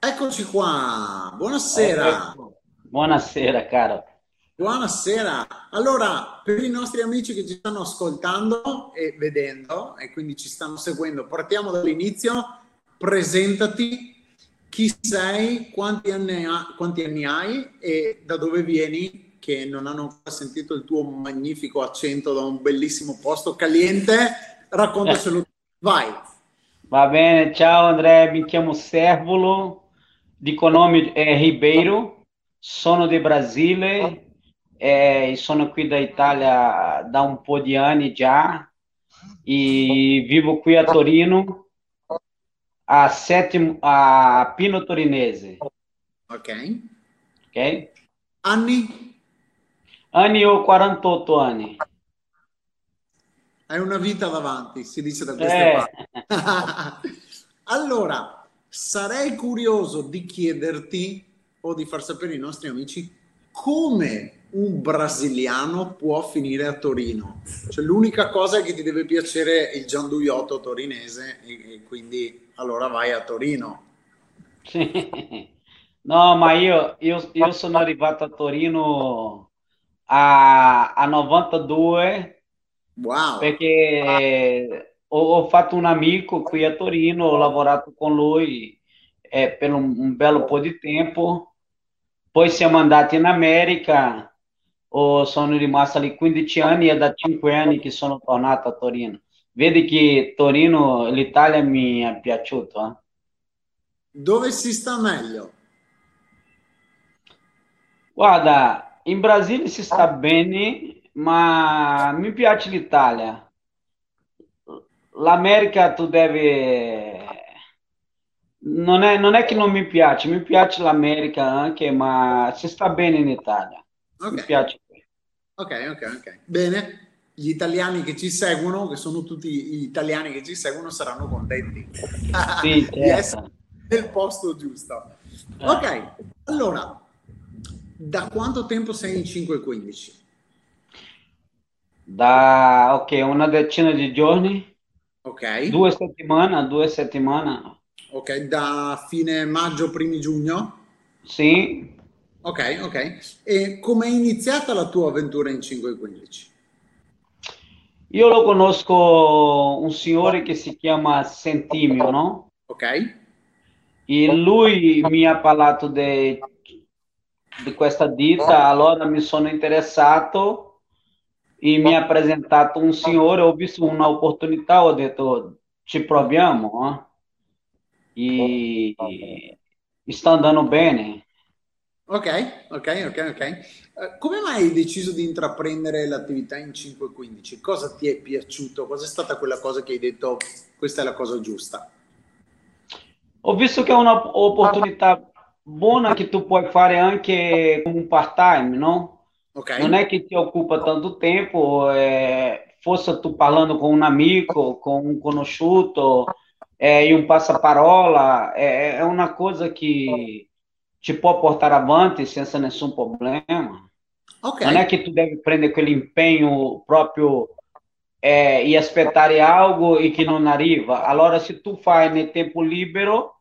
Eccoci qua, buonasera. Buonasera caro. Buonasera. Allora, per i nostri amici che ci stanno ascoltando e vedendo e quindi ci stanno seguendo, partiamo dall'inizio. Presentati, chi sei, quanti anni hai e da dove vieni, che non hanno ancora sentito il tuo magnifico accento da un bellissimo posto caliente. Raccontacelo. Vai. Va bene, ciao Andrea, mi chiamo Servolo, di cognome è Ribeiro, sono del Brasile e sono qui da Italia da un po' di anni già e vivo qui a Torino, a Pino Torinese. Ok. Ok. Anni? Anni ho 48 anni. Hai una vita davanti, si dice da queste parti. Allora, sarei curioso di chiederti o di far sapere ai nostri amici come un brasiliano può finire a Torino. Cioè, l'unica cosa è che ti deve piacere il gianduiotto torinese e quindi allora vai a Torino. No, ma io sono arrivato a Torino a 92. Wow. Perché ho fatto un amico qui a Torino, ho lavorato con lui per un bello po' di tempo, poi siamo andati in America, sono rimasto lì 15 anni e da 5 anni che sono tornato a Torino. Vedi che Torino, l'Italia mi è piaciuto. Dove si sta meglio? Guarda, in Brasile si sta bene. Ma mi piace l'Italia. L'America tu devi... Non è che non mi piace l'America anche, ma si sta bene in Italia. Okay. Mi piace. Ok. Bene. Gli italiani che ci seguono, che sono tutti gli italiani che ci seguono, saranno contenti. Sì, certo. Di essere nel posto giusto. Ok, allora, da quanto tempo sei in 5.15? Una decina di giorni. Ok. Due settimane. Ok, da fine maggio, primi giugno? Sì. Ok. E come è iniziata la tua avventura in 5.15? Io lo conosco un signore che si chiama Sentimio, no? Ok. E lui mi ha parlato di questa ditta, allora mi sono interessato. E mi ha presentato un signore, ho visto un'opportunità, ho detto ci proviamo e sta andando bene. Ok. Come mai hai deciso di intraprendere l'attività in 5.15? Cosa ti è piaciuto? Cosa è stata quella cosa che hai detto questa è la cosa giusta? Ho visto che è un'opportunità buona che tu puoi fare anche con un part-time, no? Okay. Non è che ti occupa tanto tempo, forse tu parlando con un amico, con un conosciuto, in un passaparola, è una cosa che ti può portare avanti senza nessun problema. Okay. Non è che tu devi prendere quell'impegno proprio e aspettare algo e che non arriva. Allora se tu fai nel tempo libero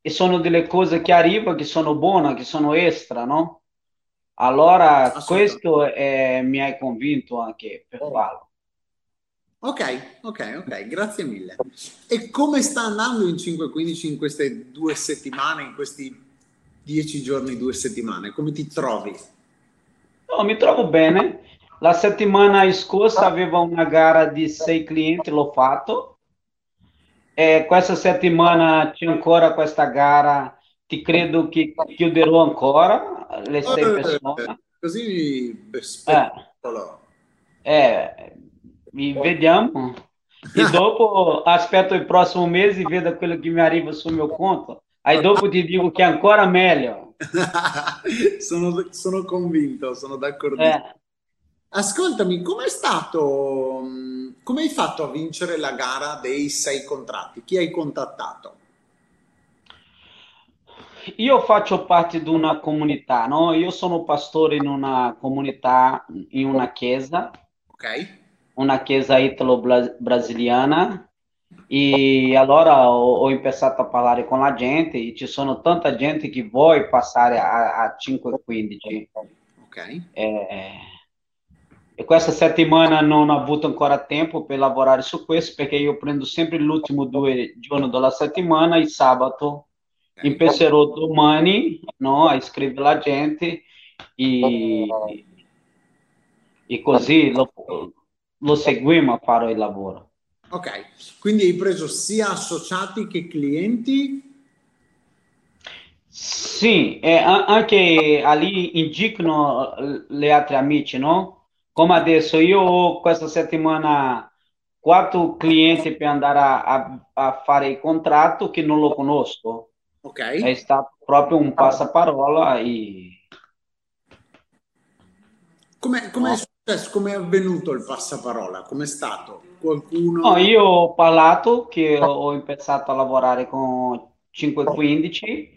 e sono delle cose che arrivano, che sono buone, che sono extra, no? Allora, questo mi hai convinto anche per farlo. Ok, grazie mille. E come sta andando in 5.15 in queste 2 settimane, in questi 10 giorni, 2 settimane? Come ti trovi? No, mi trovo bene. La settimana scorsa avevo una gara di 6 clienti, l'ho fatto. E questa settimana c'è ancora questa gara, ti credo che chiuderò ancora. Le 6 persone così spettacolo. Vediamo e dopo aspetto il prossimo mese e vedo quello che mi arriva sul mio conto, e dopo ti dico che è ancora meglio. sono convinto, sono d'accordo. Ascoltami, come hai fatto a vincere la gara dei 6 contratti? Chi hai contattato? Io faccio parte di una comunità, no? Io sono pastore in una comunità, in una chiesa, okay. Una chiesa italo-brasiliana, E allora ho iniziato a parlare con la gente e ci sono tanta gente che vuole passare a 5.15. Ok. E questa settimana non ho avuto ancora tempo per lavorare su questo, perché io prendo sempre l'ultimo due giorni della settimana, il sabato. Okay. Inizierò domani, no, a iscrivere la gente e così lo seguiamo a fare il lavoro. Ok, quindi hai preso sia associati che clienti? Sì, e anche lì indicano le altre amici, no? Come adesso io ho questa settimana 4 clienti per andare a fare il contratto che non lo conosco. Ok. È stato proprio un passaparola e... Come è successo? Come è avvenuto il passaparola? Come è stato? Qualcuno... No, io ho parlato che ho iniziato a lavorare con 5.15,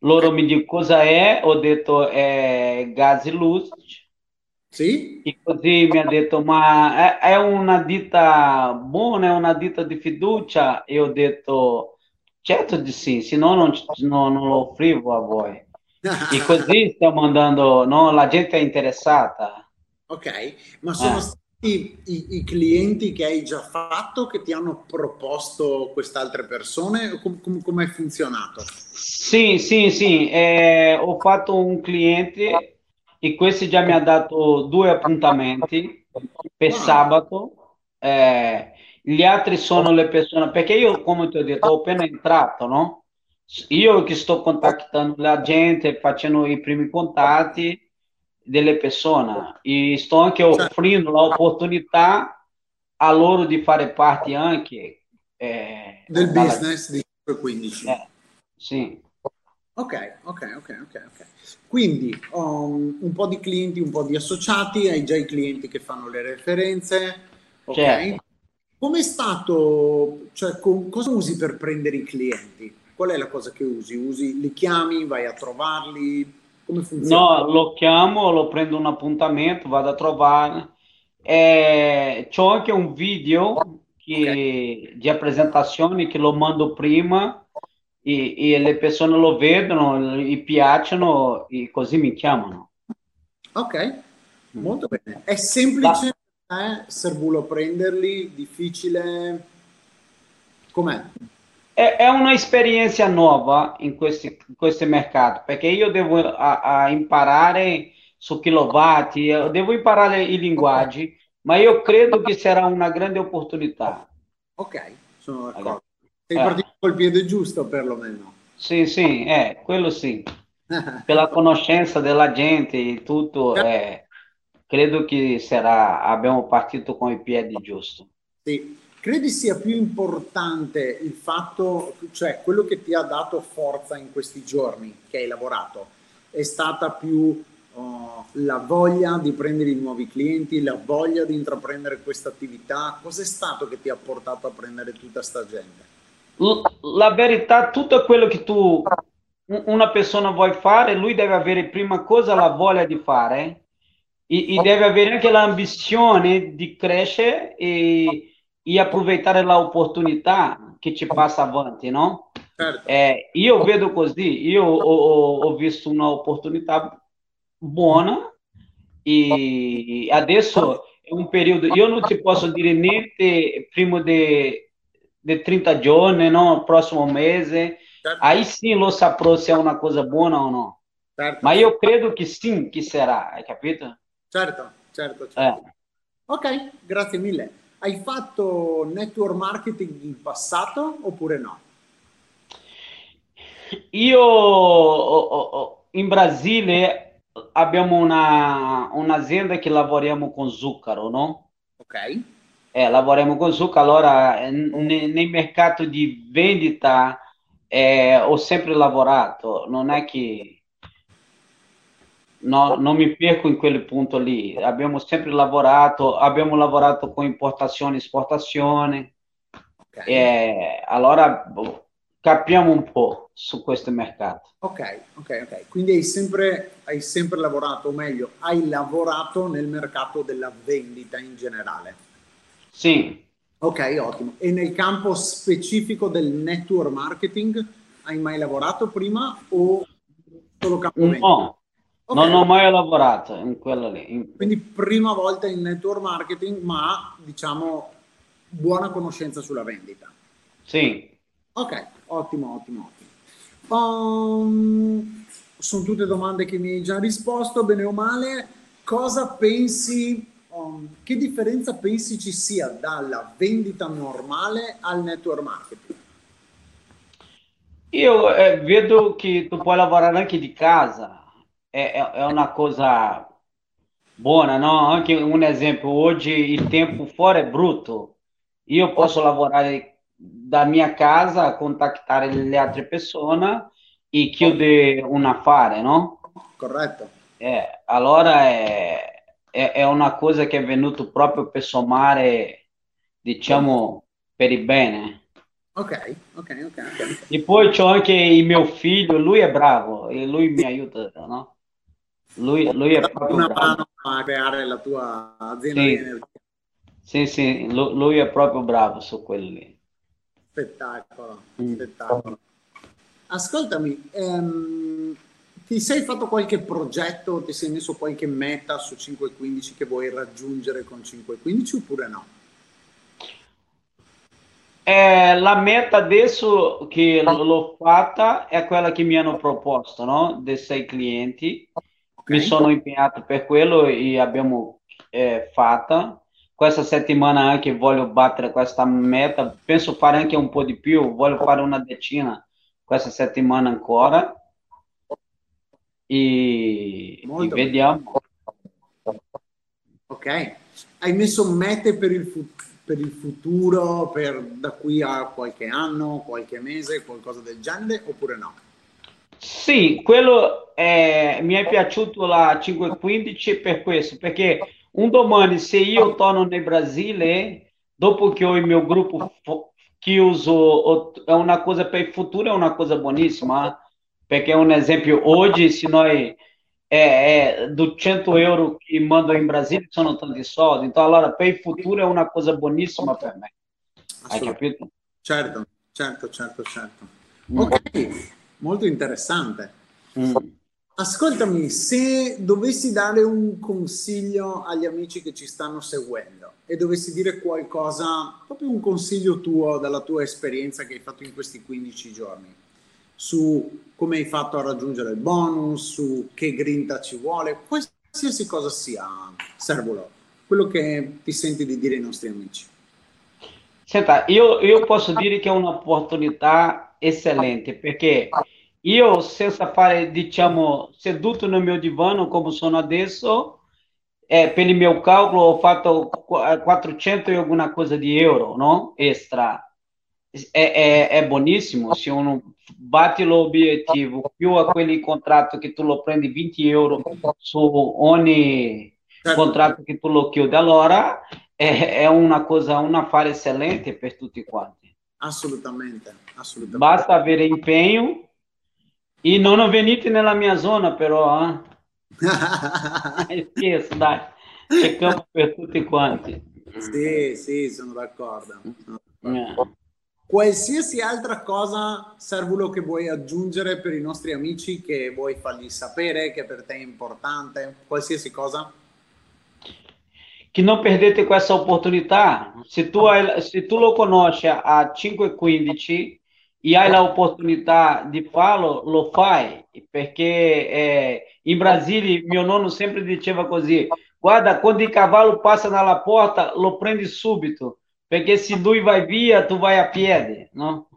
loro mi dicono cosa è, ho detto è gas e luce. Sì? E così mi ha detto, ma è una ditta buona, è una ditta di fiducia? E ho detto, certo di sì, se no non lo offrivo a voi. E così stiamo andando, no? La gente è interessata. Ok, ma sono stati i clienti che hai già fatto che ti hanno proposto quest'altre persone? Come è funzionato? Sì. Ho fatto un cliente e questo già mi ha dato 2 appuntamenti per sabato. Gli altri sono le persone, perché io, come ti ho detto, ho appena entrato, no? Io che sto contattando la gente, facendo i primi contatti delle persone e sto anche offrendo l'opportunità a loro di fare parte anche del business di 5.15. Sì. Ok. Quindi un po' di clienti, un po' di associati, hai già i clienti che fanno le referenze, ok? Certo. Com'è stato, cioè cosa usi per prendere i clienti? Qual è la cosa che usi? Li chiami, vai a trovarli? Come funziona? No, lo chiamo, lo prendo un appuntamento, vado a trovare. C'ho anche un video di presentazione che lo mando prima e le persone lo vedono, gli piacciono e così mi chiamano. Ok, molto bene. È semplice, Servolo, prenderli? Difficile? Com'è? È un'esperienza nuova in questo mercato, perché io devo imparare su kilovatti, devo imparare i linguaggi, ma io credo che sarà una grande opportunità. Ok, sono d'accordo. Allora, sei partito col piede giusto perlomeno. Sì, quello sì. Per la conoscenza della gente e tutto, credo che abbiamo partito con i piedi giusti. Sì. Credi sia più importante il fatto, cioè quello che ti ha dato forza in questi giorni che hai lavorato, è stata più la voglia di prendere i nuovi clienti, la voglia di intraprendere questa attività? Cos'è stato che ti ha portato a prendere tutta sta gente? La verità, tutto quello che una persona vuole fare, lui deve avere prima cosa la voglia di fare e deve avere anche l'ambizione di crescere e approfittare l'opportunità che ci passa avanti, no? Certo. Io vedo così, io ho visto un'opportunità buona e adesso è un periodo, io non ti posso dire niente prima di 30 giorni, no? Prossimo mese, certo. Aí sim lo saprò se è una cosa buona o no. Certo. Ma io credo che sì, che sarà, hai capito? Certo. Ok, grazie mille. Hai fatto network marketing in passato oppure no? Io in Brasile abbiamo un'azienda che lavoriamo con zucchero, no? Ok. Lavoriamo con zucchero, allora nel mercato di vendita ho sempre lavorato, non è che... No, non mi perco in quel punto lì, abbiamo sempre lavorato, con importazione e esportazione, allora capiamo un po' su questo mercato. Ok, quindi hai sempre lavorato, o meglio, hai lavorato nel mercato della vendita in generale. Sì, Ok, ottimo. E nel campo specifico del network marketing hai mai lavorato prima o solo campo? No, okay. Non ho mai lavorato in quella lì. Quindi prima volta in network marketing, ma diciamo buona conoscenza sulla vendita. Sì. Ok, ottimo, ottimo, ottimo. Sono tutte domande che mi hai già risposto, bene o male. Cosa pensi... che differenza pensi ci sia dalla vendita normale al network marketing? Io vedo che tu puoi lavorare anche di casa, è una cosa buona, no? Anche un esempio, oggi il tempo fuori è brutto, io posso lavorare da mia casa, contattare le altre persone e chiudere un affare, no? Corretto. Allora è una cosa che è venuta proprio per sommare, diciamo, per il bene. Ok, ok, ok. Okay. E poi c'ho anche il mio figlio, lui è bravo e lui mi aiuta, no? Lui è proprio una bravo. Mano a creare la tua azienda di energia. Sì, sì, lui è proprio bravo su quelli. Spettacolo, spettacolo. Ascoltami, ti sei fatto qualche progetto, ti sei messo qualche meta su 5.15 che vuoi raggiungere con 5.15 oppure no? La meta adesso che l'ho fatta è quella che mi hanno proposto, no? Dei 6 clienti. Okay. Mi sono impegnato per quello e abbiamo fatta. Questa settimana anche voglio battere questa meta, penso fare anche un po' di più, voglio fare una decina questa settimana ancora. E vediamo. Ok, hai messo mete per il futuro, per da qui a qualche anno, qualche mese, qualcosa del genere oppure no? Sì, quello mi è piaciuto la 5.15 per questo, perché un domani se io torno nel Brasile, dopo che ho il mio gruppo chiuso, è una cosa per il futuro, è una cosa buonissima. Perché un esempio, oggi se noi 200 euro che mando in Brasile sono tanti soldi, então allora per il futuro è una cosa buonissima per me. Hai capito? Certo, certo, certo, certo. Ok, molto interessante. Ascoltami, se dovessi dare un consiglio agli amici che ci stanno seguendo e dovessi dire qualcosa, proprio un consiglio tuo, dalla tua esperienza che hai fatto in questi 15 giorni, su come hai fatto a raggiungere il bonus, su che grinta ci vuole, qualsiasi cosa sia, Servolo, quello che ti senti di dire ai nostri amici. Senta, io posso dire che è un'opportunità eccellente, perché io senza fare, diciamo, seduto nel mio divano come sono adesso, per il mio calcolo ho fatto 400 e alguna cosa di euro, no? Extra. È buonissimo se uno batti l'obiettivo più a quel contratto che tu lo prendi 20 euro su ogni contratto che tu lo chiudi, allora è una cosa, un affare eccellente per tutti quanti. Assolutamente, assolutamente. Basta avere impegno e non venite nella mia zona però scherzo, dai, c'è campo per tutti quanti. Sì, sì, sono d'accordo. Qualsiasi altra cosa, Servolo, che vuoi aggiungere per i nostri amici, che vuoi fargli sapere, che per te è importante, qualsiasi cosa? Che non perdete questa opportunità. Se tu lo conosci a 5.15 e hai l'opportunità di farlo, lo fai. Perché in Brasile mio nonno sempre diceva così, guarda, quando il cavallo passa dalla porta, lo prendi subito. Perché se lui vai via, tu vai a piedi, no?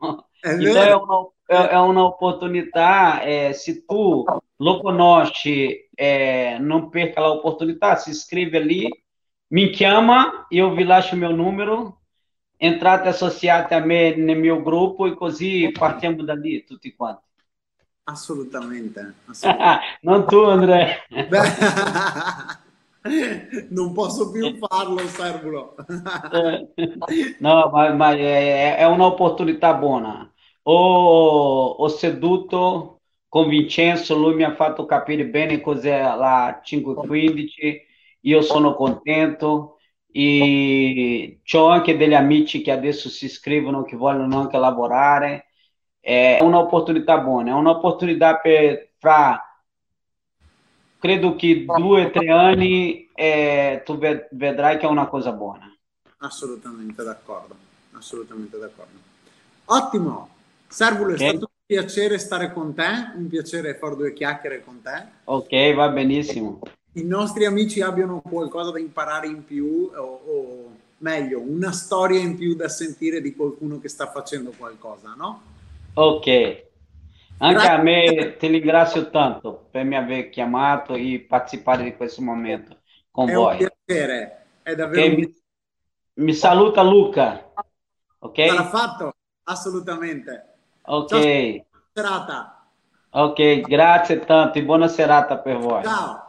Então è un'opportunità, se tu lo conosci, non perca l'opportunità, si iscrive lì, mi chiama, io vi lascio il mio numero, entrate associate a me nel mio gruppo e così partiamo da lì tutti quanti. Assolutamente. Assolutamente. Non tu, Andrea. Non posso più farlo, Servolo. No, ma è un'opportunità buona. Ho seduto con Vincenzo, lui mi ha fatto capire bene cos'è la 5.15, io sono contento, E ho anche degli amici che adesso si iscrivono, che vogliono anche lavorare. È un'opportunità buona, è un'opportunità per fra credo che 2 o 3 anni tu vedrai che è una cosa buona. Assolutamente d'accordo, assolutamente d'accordo. Ottimo, Servolo, okay. È stato un piacere stare con te, un piacere far 2 chiacchiere con te. Ok, va benissimo. I nostri amici abbiano qualcosa da imparare in più, o meglio, una storia in più da sentire di qualcuno che sta facendo qualcosa, no? Ok. Anche grazie. A me ti ringrazio tanto per mi aver chiamato e partecipare di questo momento con voi. È un piacere, è davvero. Mi saluta Luca, ok? L'ha fatto, assolutamente. Ok. Ciao, buona serata. Ok, grazie tanto e buona serata per voi. Ciao.